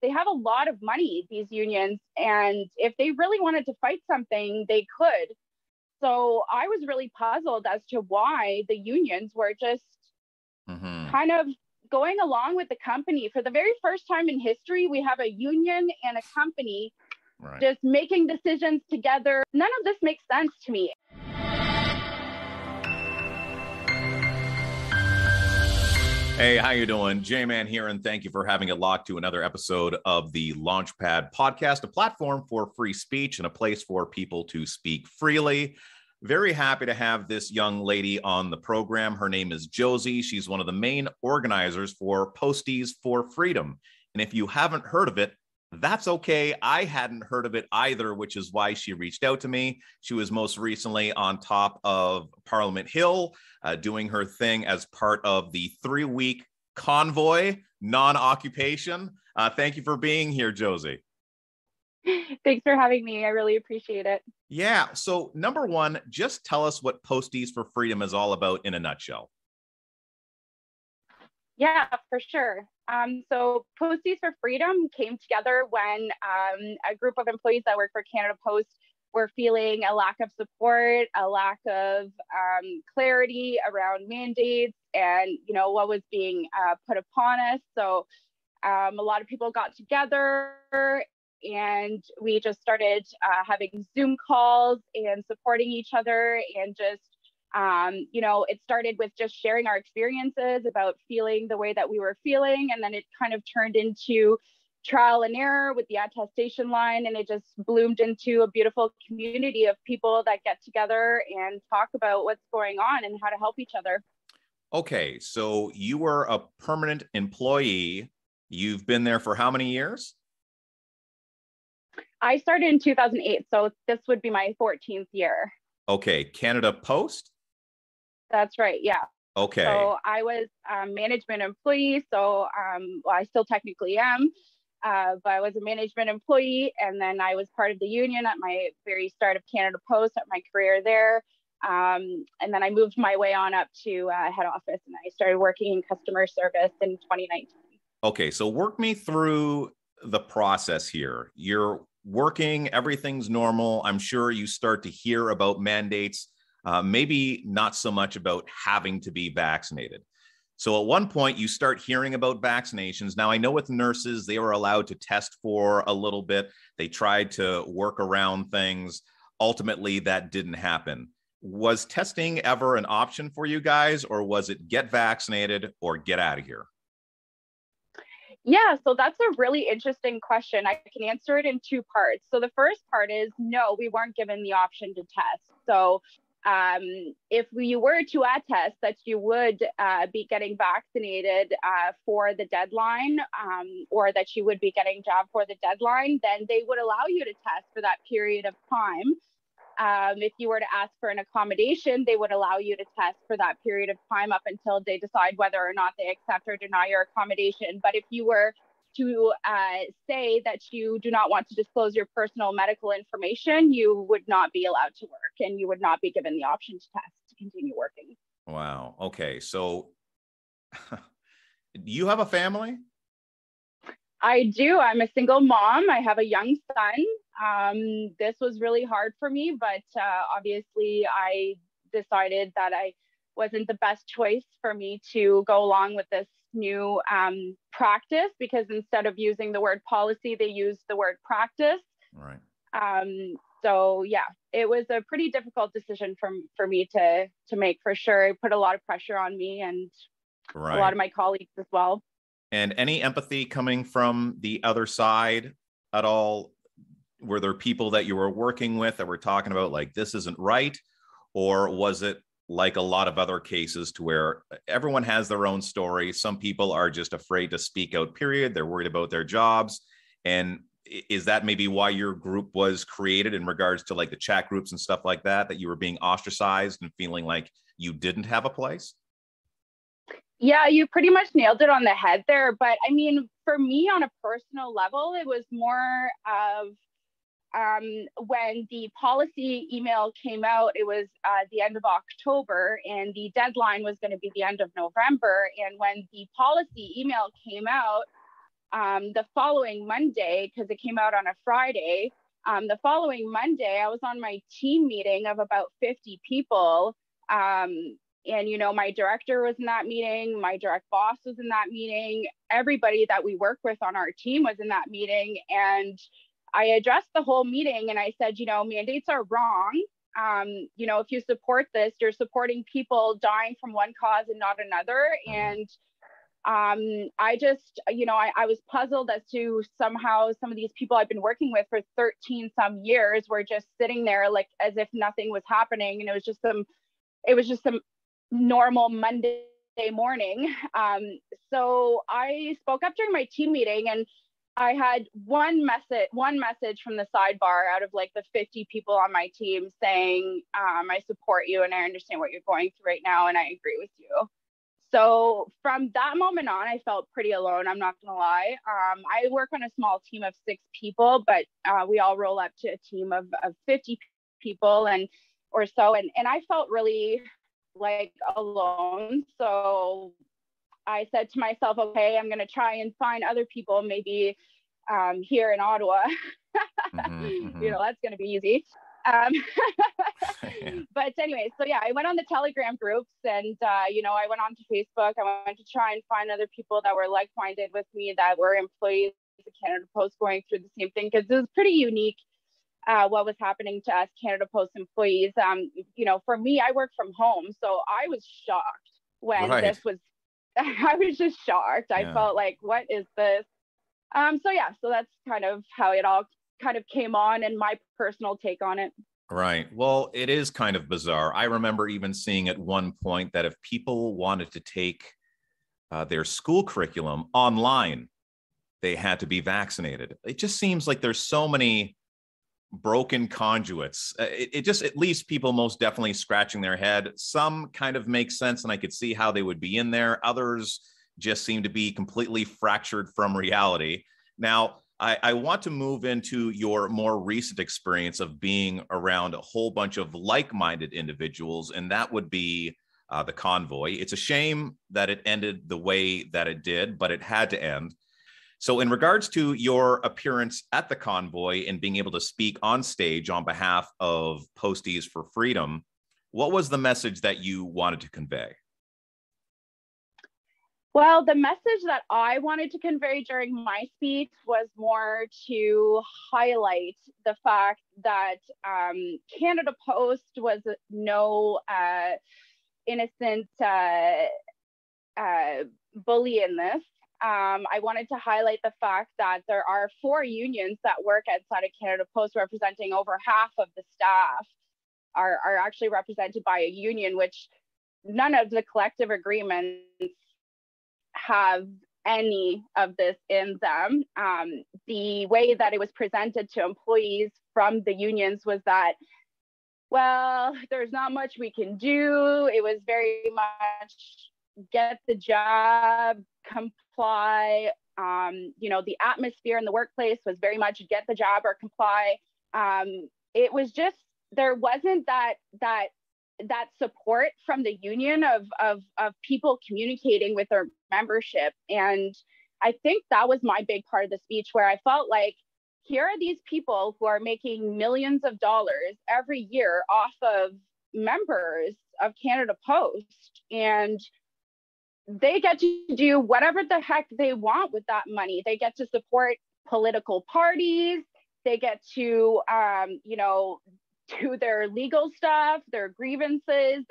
They have a lot of money, these unions, and if they really wanted to fight something, they could. So I was really puzzled as to why the unions were just kind of going along with the company. For the very first time in history, we have a union and a company just making decisions together. None of this makes sense to me. Hey, how you doing? J-man here, and thank you for having it locked to another episode of the Launchpad Podcast, a platform for free speech and a place for people to speak freely. Very happy to have this young lady on the program. Her name is Josie. She's one of the main organizers for Posties for Freedom. And if you haven't heard of it, that's okay. I hadn't heard of it either, which is why she reached out to me. She was most recently on top of Parliament Hill, doing her thing as part of the 3-week convoy, non-occupation. Thank you for being here, Josie. Thanks for having me. I really appreciate it. Yeah. So number one, just tell us what Posties for Freedom is all about in a nutshell. Yeah, for sure. So Posties for Freedom came together when a group of employees that work for Canada Post were feeling a lack of support, a lack of clarity around mandates and, you know, what was being put upon us. So a lot of people got together and we just started having Zoom calls and supporting each other and just you know, it started with just sharing our experiences about feeling the way that we were feeling. And then it kind of turned into trial and error with the attestation line. And it just bloomed into a beautiful community of people that get together and talk about what's going on and how to help each other. Okay. So you were a permanent employee. You've been there for how many years? I started in 2008. So this would be my 14th year. Okay. Canada Post? That's right. Yeah. Okay. So I was a management employee. So well, I still technically am, but I was a management employee. And then I was part of the union at my very start of Canada Post at my career there. And then I moved my way on up to head office and I started working in customer service in 2019. Okay. So work me through the process here. You're working, everything's normal. I'm sure you start to hear about mandates, maybe not so much about having to be vaccinated. So at one point you start hearing about vaccinations. Now I know with nurses, they were allowed to test for a little bit. They tried to work around things. Ultimately that didn't happen. Was testing ever an option for you guys, or was it get vaccinated or get out of here? Yeah, so that's a really interesting question. I can answer it in two parts. So the first part is, no, we weren't given the option to test. So if you were to attest that you would be getting vaccinated for the deadline or that you would be getting jabbed for the deadline, then they would allow you to test for that period of time. If you were to ask for an accommodation, they would allow you to test for that period of time up until they decide whether or not they accept or deny your accommodation. But if you were to say that you do not want to disclose your personal medical information, you would not be allowed to work and you would not be given the option to test to continue working. Wow. Okay. So you have a family? I do. I'm a single mom. I have a young son. This was really hard for me, but obviously I decided that I wasn't the best choice for me to go along with this new practice, because instead of using the word policy, they used the word practice. Right. So yeah, it was a pretty difficult decision for me to make, for sure. It put a lot of pressure on me and a lot of my colleagues as well. And any empathy coming from the other side at all? Were there people that you were working with that were talking about, like, this isn't right? Or was it like a lot of other cases to where everyone has their own story? Some people are just afraid to speak out, period. They're worried about their jobs. And is that maybe why your group was created in regards to like the chat groups and stuff like that, that you were being ostracized and feeling like you didn't have a place? Yeah, you pretty much nailed it on the head there. But I mean, for me on a personal level, it was more of when the policy email came out, it was the end of October and the deadline was going to be the end of November. And when the policy email came out, the following Monday, because it came out on a Friday, the following Monday, I was on my team meeting of about 50 people. And, you know, my director was in that meeting. My direct boss was in that meeting. Everybody that we work with on our team was in that meeting. And I addressed the whole meeting and I said, you know, mandates are wrong. You know, if you support this, you're supporting people dying from one cause and not another. And I just, you know, I was puzzled as to somehow some of these people I've been working with for 13 some years were just sitting there like as if nothing was happening. And it was just some normal Monday morning. So I spoke up during my team meeting and I had one message from the sidebar out of like the 50 people on my team saying, I support you and I understand what you're going through right now and I agree with you. So from that moment on, I felt pretty alone, I'm not gonna lie. I work on a small team of 6 people, but we all roll up to a team of 50 people and or so. And I felt really like alone. So I said to myself, okay, I'm going to try and find other people, maybe here in Ottawa. Mm-hmm. You know, that's going to be easy. But anyway, so yeah, I went on the Telegram groups and, you know, I went on to Facebook. I went to try and find other people that were like-minded with me that were employees of Canada Post going through the same thing, because it was pretty unique what was happening to us Canada Post employees. You know, for me, I work from home, so I was shocked when this was I was just shocked. I felt like, what is this? So yeah, so that's kind of how it all kind of came on and my personal take on it. Right. Well, it is kind of bizarre. I remember even seeing at one point that if people wanted to take their school curriculum online, they had to be vaccinated. It just seems like there's so many broken conduits. It just, it leaves people most definitely scratching their head. Some kind of makes sense and I could see how they would be in there. Others just seem to be completely fractured from reality. Now, I want to move into your more recent experience of being around a whole bunch of like-minded individuals, and that would be the convoy. It's a shame that it ended the way that it did, but it had to end. So in regards to your appearance at the convoy and being able to speak on stage on behalf of Posties for Freedom, what was the message that you wanted to convey? Well, the message that I wanted to convey during my speech was more to highlight the fact that Canada Post was no innocent bully in this. I wanted to highlight the fact that there are 4 unions that work outside of Canada Post representing over half of the staff are actually represented by a union, which none of the collective agreements have any of this in them. The way that it was presented to employees from the unions was that, well, there's not much we can do. It was very much get the job, comply. You know, the atmosphere in the workplace was very much get the job or comply. It was just, there wasn't that support from the union of people communicating with their membership. And I think that was my big part of the speech, where I felt like, here are these people who are making millions of dollars every year off of members of Canada Post, and they get to do whatever the heck they want with that money. They get to support political parties. They get to, you know, do their legal stuff, their grievances.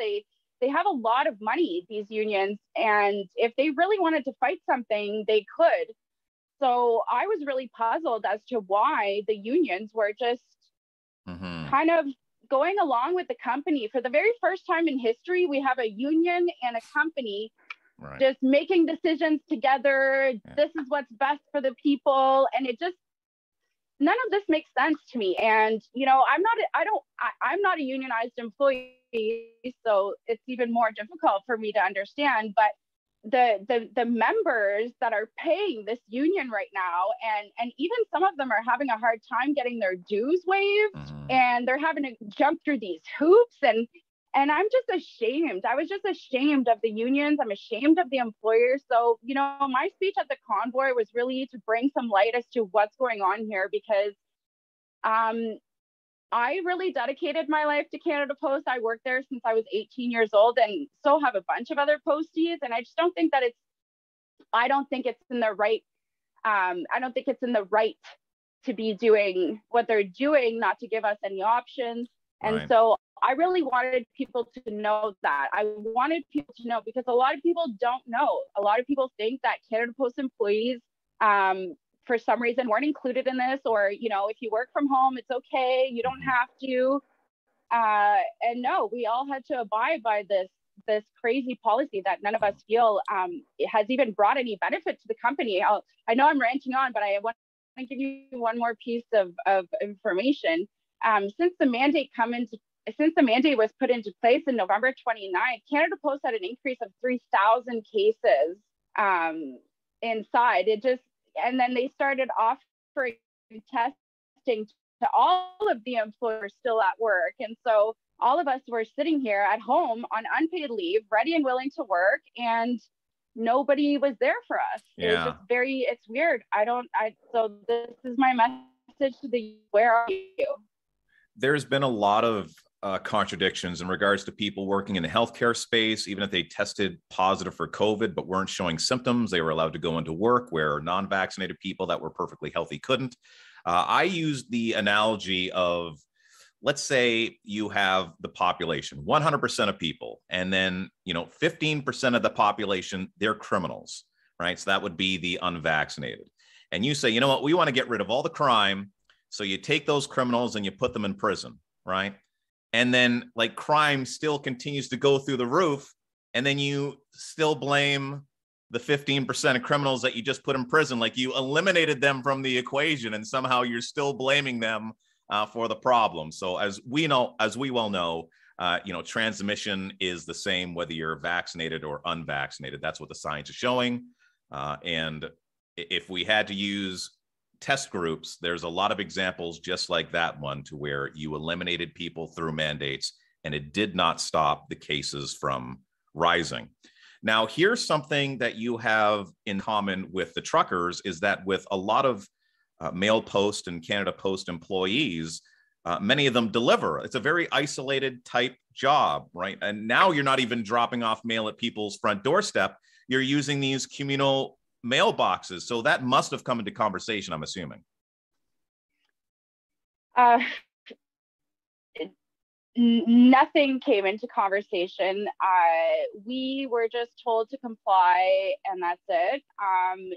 They have a lot of money, these unions. And if they really wanted to fight something, they could. So I was really puzzled as to why the unions were just kind of going along with the company. For the very first time in history, we have a union and a company just making decisions together. This is what's best for the people. And it just, none of this makes sense to me. And, you know, I'm not a unionized employee, so it's even more difficult for me to understand, but the members that are paying this union right now, and even some of them are having a hard time getting their dues waived, and they're having to jump through these hoops, and And I'm just ashamed. I was just ashamed of the unions. I'm ashamed of the employers. So, you know, my speech at the convoy was really to bring some light as to what's going on here, because I really dedicated my life to Canada Post. I worked there since I was 18 years old, and so have a bunch of other posties. And I just don't think that it's, I don't think it's in the right to be doing what they're doing, not to give us any options. And right. So I really wanted people to know that. I wanted people to know, because a lot of people don't know. A lot of people think that Canada Post employees, for some reason, weren't included in this, or, you know, if you work from home, it's okay, you don't have to. And no, we all had to abide by this crazy policy that none of us feel it has even brought any benefit to the company. I know I'm ranting on, but I want to give you one more piece of information. Since the mandate was put into place in November 29th, Canada Post had an increase of 3,000 cases inside. And then they started offering testing to all of the employers still at work. And so all of us were sitting here at home on unpaid leave, ready and willing to work, and nobody was there for us. Yeah. It was just it's weird. So this is my message to the, where are you? There's been a lot of contradictions in regards to people working in the healthcare space. Even if they tested positive for COVID but weren't showing symptoms, they were allowed to go into work, where non-vaccinated people that were perfectly healthy couldn't. I used the analogy of, let's say you have the population, 100% of people, and then, you know, 15% of the population, they're criminals, right? So that would be the unvaccinated. And you say, you know what, we want to get rid of all the crime. So you take those criminals and you put them in prison, right? And then, like, crime still continues to go through the roof, and then you still blame the 15% of criminals that you just put in prison. Like, you eliminated them from the equation, and somehow you're still blaming them for the problem. So as we well know, you know, transmission is the same whether you're vaccinated or unvaccinated. That's what the science is showing. And if we had to use test groups, there's a lot of examples just like that one, to where you eliminated people through mandates and it did not stop the cases from rising. Now, here's something that you have in common with the truckers, is that with a lot of Mail Post and Canada Post employees, many of them deliver. It's a very isolated type job, right? And now you're not even dropping off mail at people's front doorstep. You're using these communal mailboxes. So that must have come into conversation, I'm assuming. Nothing came into conversation. We were just told to comply, and that's it.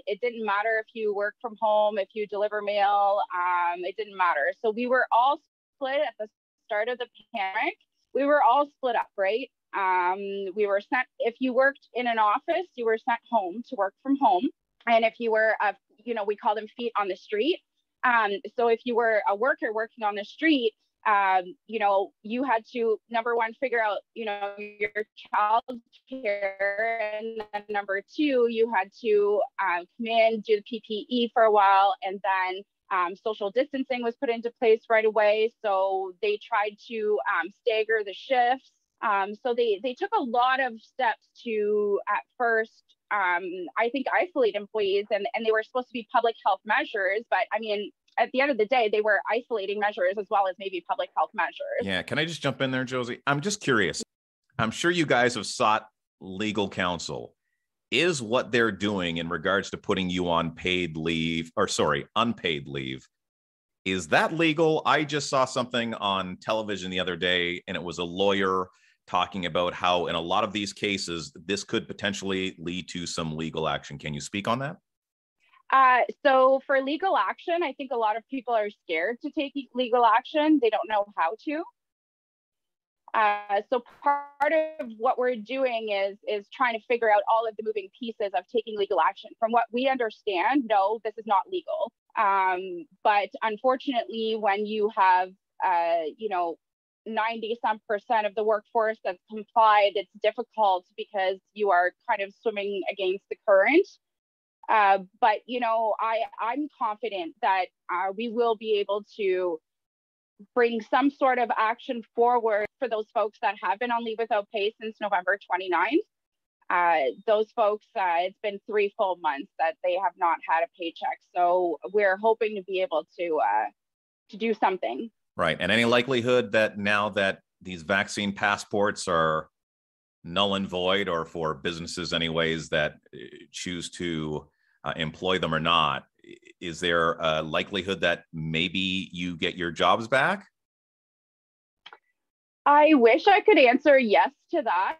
It didn't matter if you work from home, if you deliver mail, it didn't matter. So we were all split at the start of the pandemic. We were all split up, right? We were sent, if you worked in an office, you were sent home to work from home. And if you were, you know, we call them feet on the street. So if you were a worker working on the street, you know, you had to, number one, figure out, you know, your child care. And then number two, you had to come in, do the PPE for a while. And then social distancing was put into place right away. So they tried to stagger the shifts. So they took a lot of steps to, at first, I think, isolate employees, and they were supposed to be public health measures. But I mean, at the end of the day, they were isolating measures as well as maybe public health measures. Yeah. Can I just jump in there, Josie? I'm just curious. I'm sure you guys have sought legal counsel. Is what they're doing in regards to putting you on unpaid leave, is that legal? I just saw something on television the other day, and it was a lawyer talking about how in a lot of these cases, this could potentially lead to some legal action. Can you speak on that? So for legal action, I think a lot of people are scared to take legal action. They don't know how to. So part of what we're doing is trying to figure out all of the moving pieces of taking legal action. From what we understand, no, this is not legal. But unfortunately, when you have, you know, 90% of the workforce that's complied, it's difficult because you are kind of swimming against the current. But, you know, I'm confident that we will be able to bring some sort of action forward for those folks that have been on leave without pay since November 29th. Those folks, it's been 3 full months that they have not had a paycheck. So we're hoping to be able to do something. Right. And any likelihood that now that these vaccine passports are null and void, or for businesses anyways that choose to employ them or not, is there a likelihood that maybe you get your jobs back? I wish I could answer yes to that.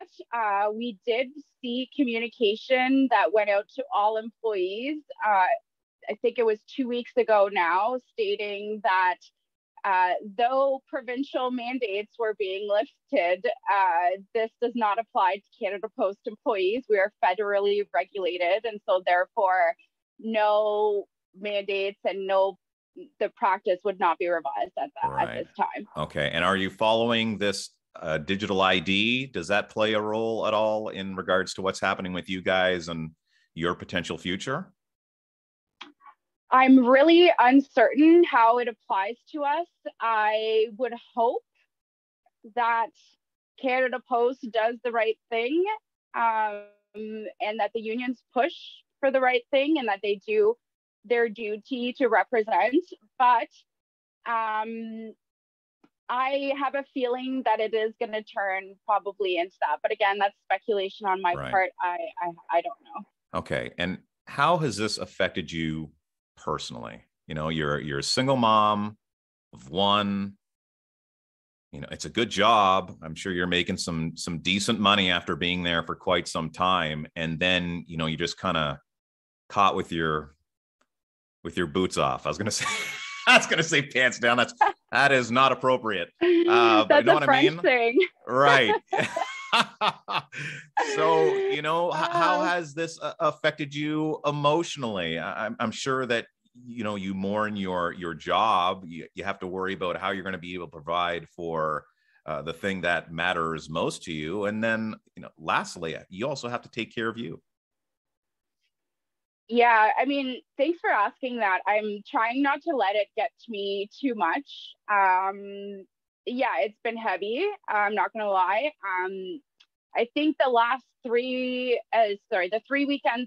We did see communication that went out to all employees. I think it was 2 weeks ago now, stating that though provincial mandates were being lifted, this does not apply to Canada Post employees. We are federally regulated, and so therefore no mandates and the practice would not be revised at this time. Okay. And are you following this digital ID? Does that play a role at all in regards to what's happening with you guys and your potential future? I'm really uncertain how it applies to us. I would hope that Canada Post does the right thing, and that the unions push for the right thing, and that they do their duty to represent, but I have a feeling that it is going to turn probably into that. But again, that's speculation on my part. I don't know. Okay. And how has this affected you personally? You know, you're a single mom of one. You know, it's a good job. I'm sure you're making some decent money after being there for quite some time. And then, you know, you just kind of caught with your boots off. I was gonna say pants down. That is not appropriate. That's you know what French I mean? Thing. Right. So, you know, how has this affected you emotionally? I'm sure that, you know, you mourn your job. You have to worry about how you're going to be able to provide for the thing that matters most to you. And then, you know, lastly, you also have to take care of you. Yeah, I mean, thanks for asking that. I'm trying not to let it get to me too much. Yeah, it's been heavy. I'm not going to lie. I think the first 3 weekends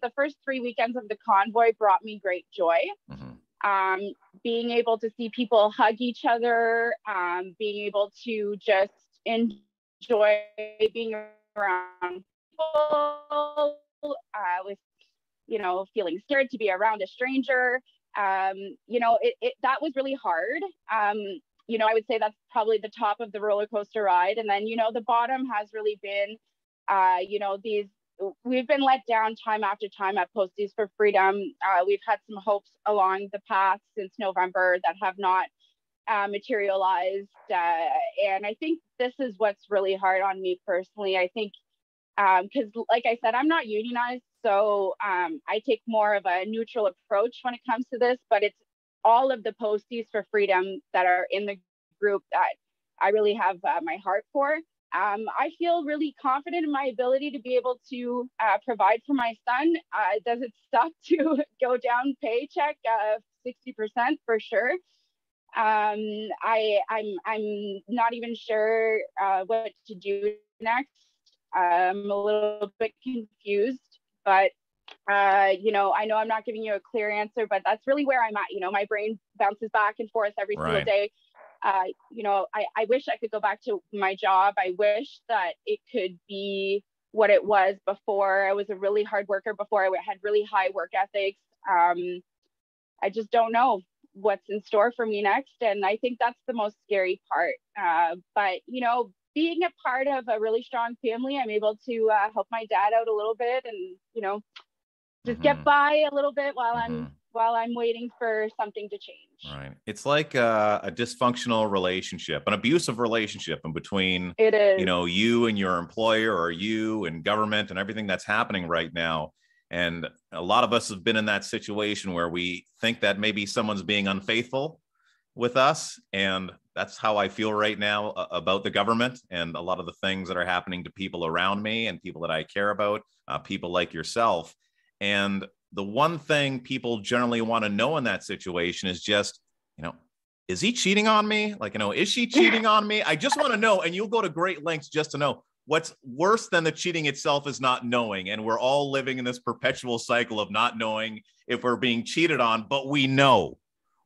of the convoy brought me great joy. Mm-hmm. Being able to see people hug each other, being able to just enjoy being around people, with, you know, feeling scared to be around a stranger. You know, that was really hard. You know, I would say that's probably the top of the roller coaster ride. And then, you know, the bottom has really been, you know, we've been let down time after time at Posties for Freedom. We've had some hopes along the path since November that have not materialized. And I think this is what's really hard on me personally. I think, because like I said, I'm not unionized. So I take more of a neutral approach when it comes to this, but it's all of the Posties for Freedom that are in the group that I really have my heart for. I feel really confident in my ability to be able to provide for my son. Does it suck to go down paycheck 60% for sure? I'm not even sure what to do next. I'm a little bit confused. But, you know, I know I'm not giving you a clear answer, but that's really where I'm at. You know, my brain bounces back and forth every single day. You know, I wish I could go back to my job. I wish that it could be what it was before. I was a really hard worker before. I had really high work ethics. I just don't know what's in store for me next. And I think that's the most scary part. But, you know, being a part of a really strong family, I'm able to help my dad out a little bit, and you know, just get by a little bit while I'm waiting for something to change. Right, it's like a dysfunctional relationship, an abusive relationship, in between it is, you know, you and your employer, or you and government, and everything that's happening right now. And a lot of us have been in that situation where we think that maybe someone's being unfaithful with us, and that's how I feel right now about the government and a lot of the things that are happening to people around me and people that I care about, people like yourself. And the one thing people generally want to know in that situation is just, you know, is he cheating on me? Like, you know, is she cheating on me? I just want to know. And you'll go to great lengths just to know. What's worse than the cheating itself is not knowing. And we're all living in this perpetual cycle of not knowing if we're being cheated on, but we know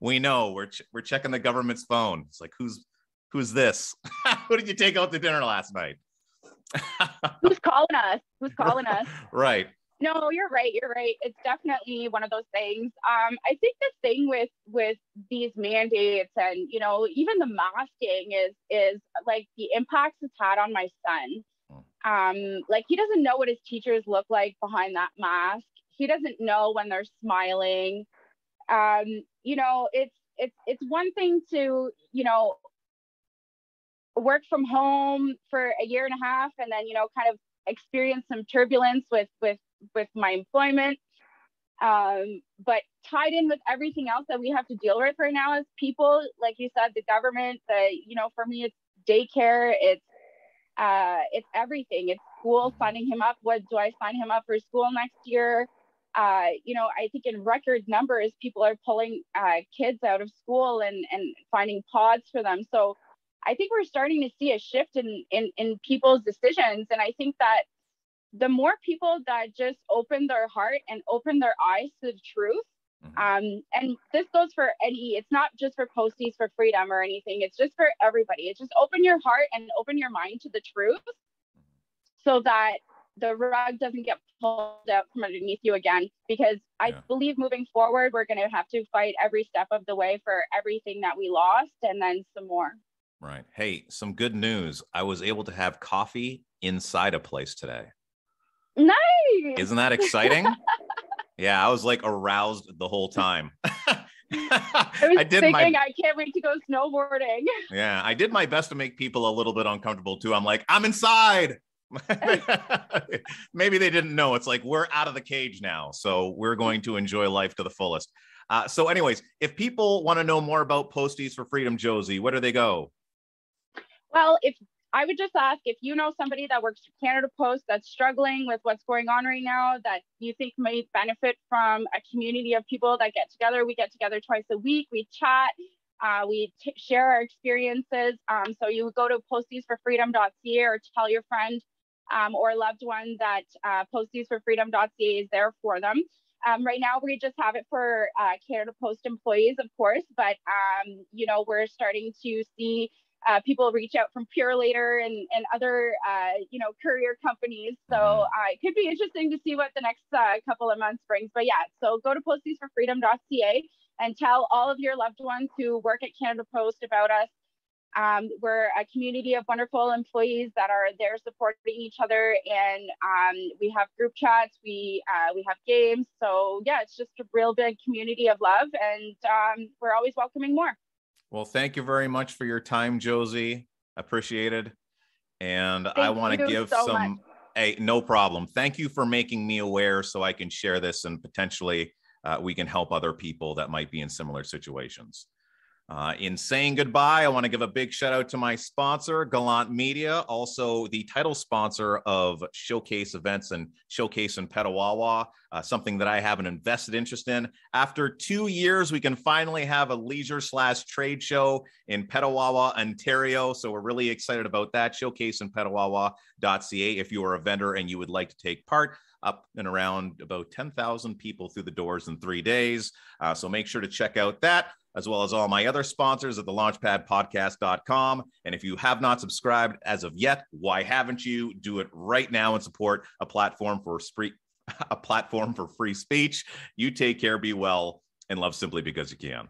we're checking the government's phone. It's like, who's this? Who did you take out to dinner last night? Who's calling us? Right. No, you're right. It's definitely one of those things. I think the thing with these mandates and, you know, even the masking is like the impacts it's had on my son. Like he doesn't know what his teachers look like behind that mask. He doesn't know when they're smiling. You know, it's one thing to, you know, work from home for a year and a half and then, you know, kind of experience some turbulence with my employment, but tied in with everything else that we have to deal with right now as people, like you said, the government, you know, for me, it's daycare, it's everything. It's school, signing him up. What do I sign him up for school next year? You know, I think in record numbers, people are pulling kids out of school and finding pods for them. So I think we're starting to see a shift in people's decisions. And I think that the more people that just open their heart and open their eyes to the truth, and this goes for any, it's not just for Posties for Freedom or anything, it's just for everybody. It's just open your heart and open your mind to the truth so that the rug doesn't get pulled out from underneath you again, because I believe moving forward, we're going to have to fight every step of the way for everything that we lost and then some more. Right. Hey, some good news. I was able to have coffee inside a place today. Nice. Isn't that exciting? Yeah, I was like aroused the whole time. I can't wait to go snowboarding. Yeah, I did my best to make people a little bit uncomfortable too. I'm like, I'm inside. Maybe they didn't know. It's like, we're out of the cage now. So we're going to enjoy life to the fullest. So anyways, if people want to know more about Posties for Freedom, Josie, where do they go? Well, I would just ask, if you know somebody that works for Canada Post that's struggling with what's going on right now, that you think may benefit from a community of people that get together. We get together twice a week. We chat. We share our experiences. So you go to postiesforfreedom.ca or tell your friend or loved one that postiesforfreedom.ca is there for them. Right now, we just have it for Canada Post employees, of course, but, you know, we're starting to see people reach out from Purelator and other, you know, courier companies. So it could be interesting to see what the next couple of months brings. But yeah, so go to postiesforfreedom.ca and tell all of your loved ones who work at Canada Post about us. We're a community of wonderful employees that are there supporting each other, and we have group chats, we have games. So yeah, it's just a real big community of love, and we're always welcoming more. Well, thank you very much for your time, Josie. Appreciated. And I want to give no problem. Thank you for making me aware so I can share this and potentially we can help other people that might be in similar situations. In saying goodbye, I want to give a big shout out to my sponsor, Gallant Media, also the title sponsor of Showcase Events and Showcase in Petawawa, something that I have an invested interest in. After 2 years, we can finally have a leisure/trade show in Petawawa, Ontario. So we're really excited about that. Showcase in Petawawa.ca if you are a vendor and you would like to take part. Up and around about 10,000 people through the doors in 3 days. So make sure to check out that, as well as all my other sponsors at the launchpadpodcast.com. And if you have not subscribed as of yet, why haven't you? Do it right now and support a platform for free speech. You take care, be well, and love simply because you can.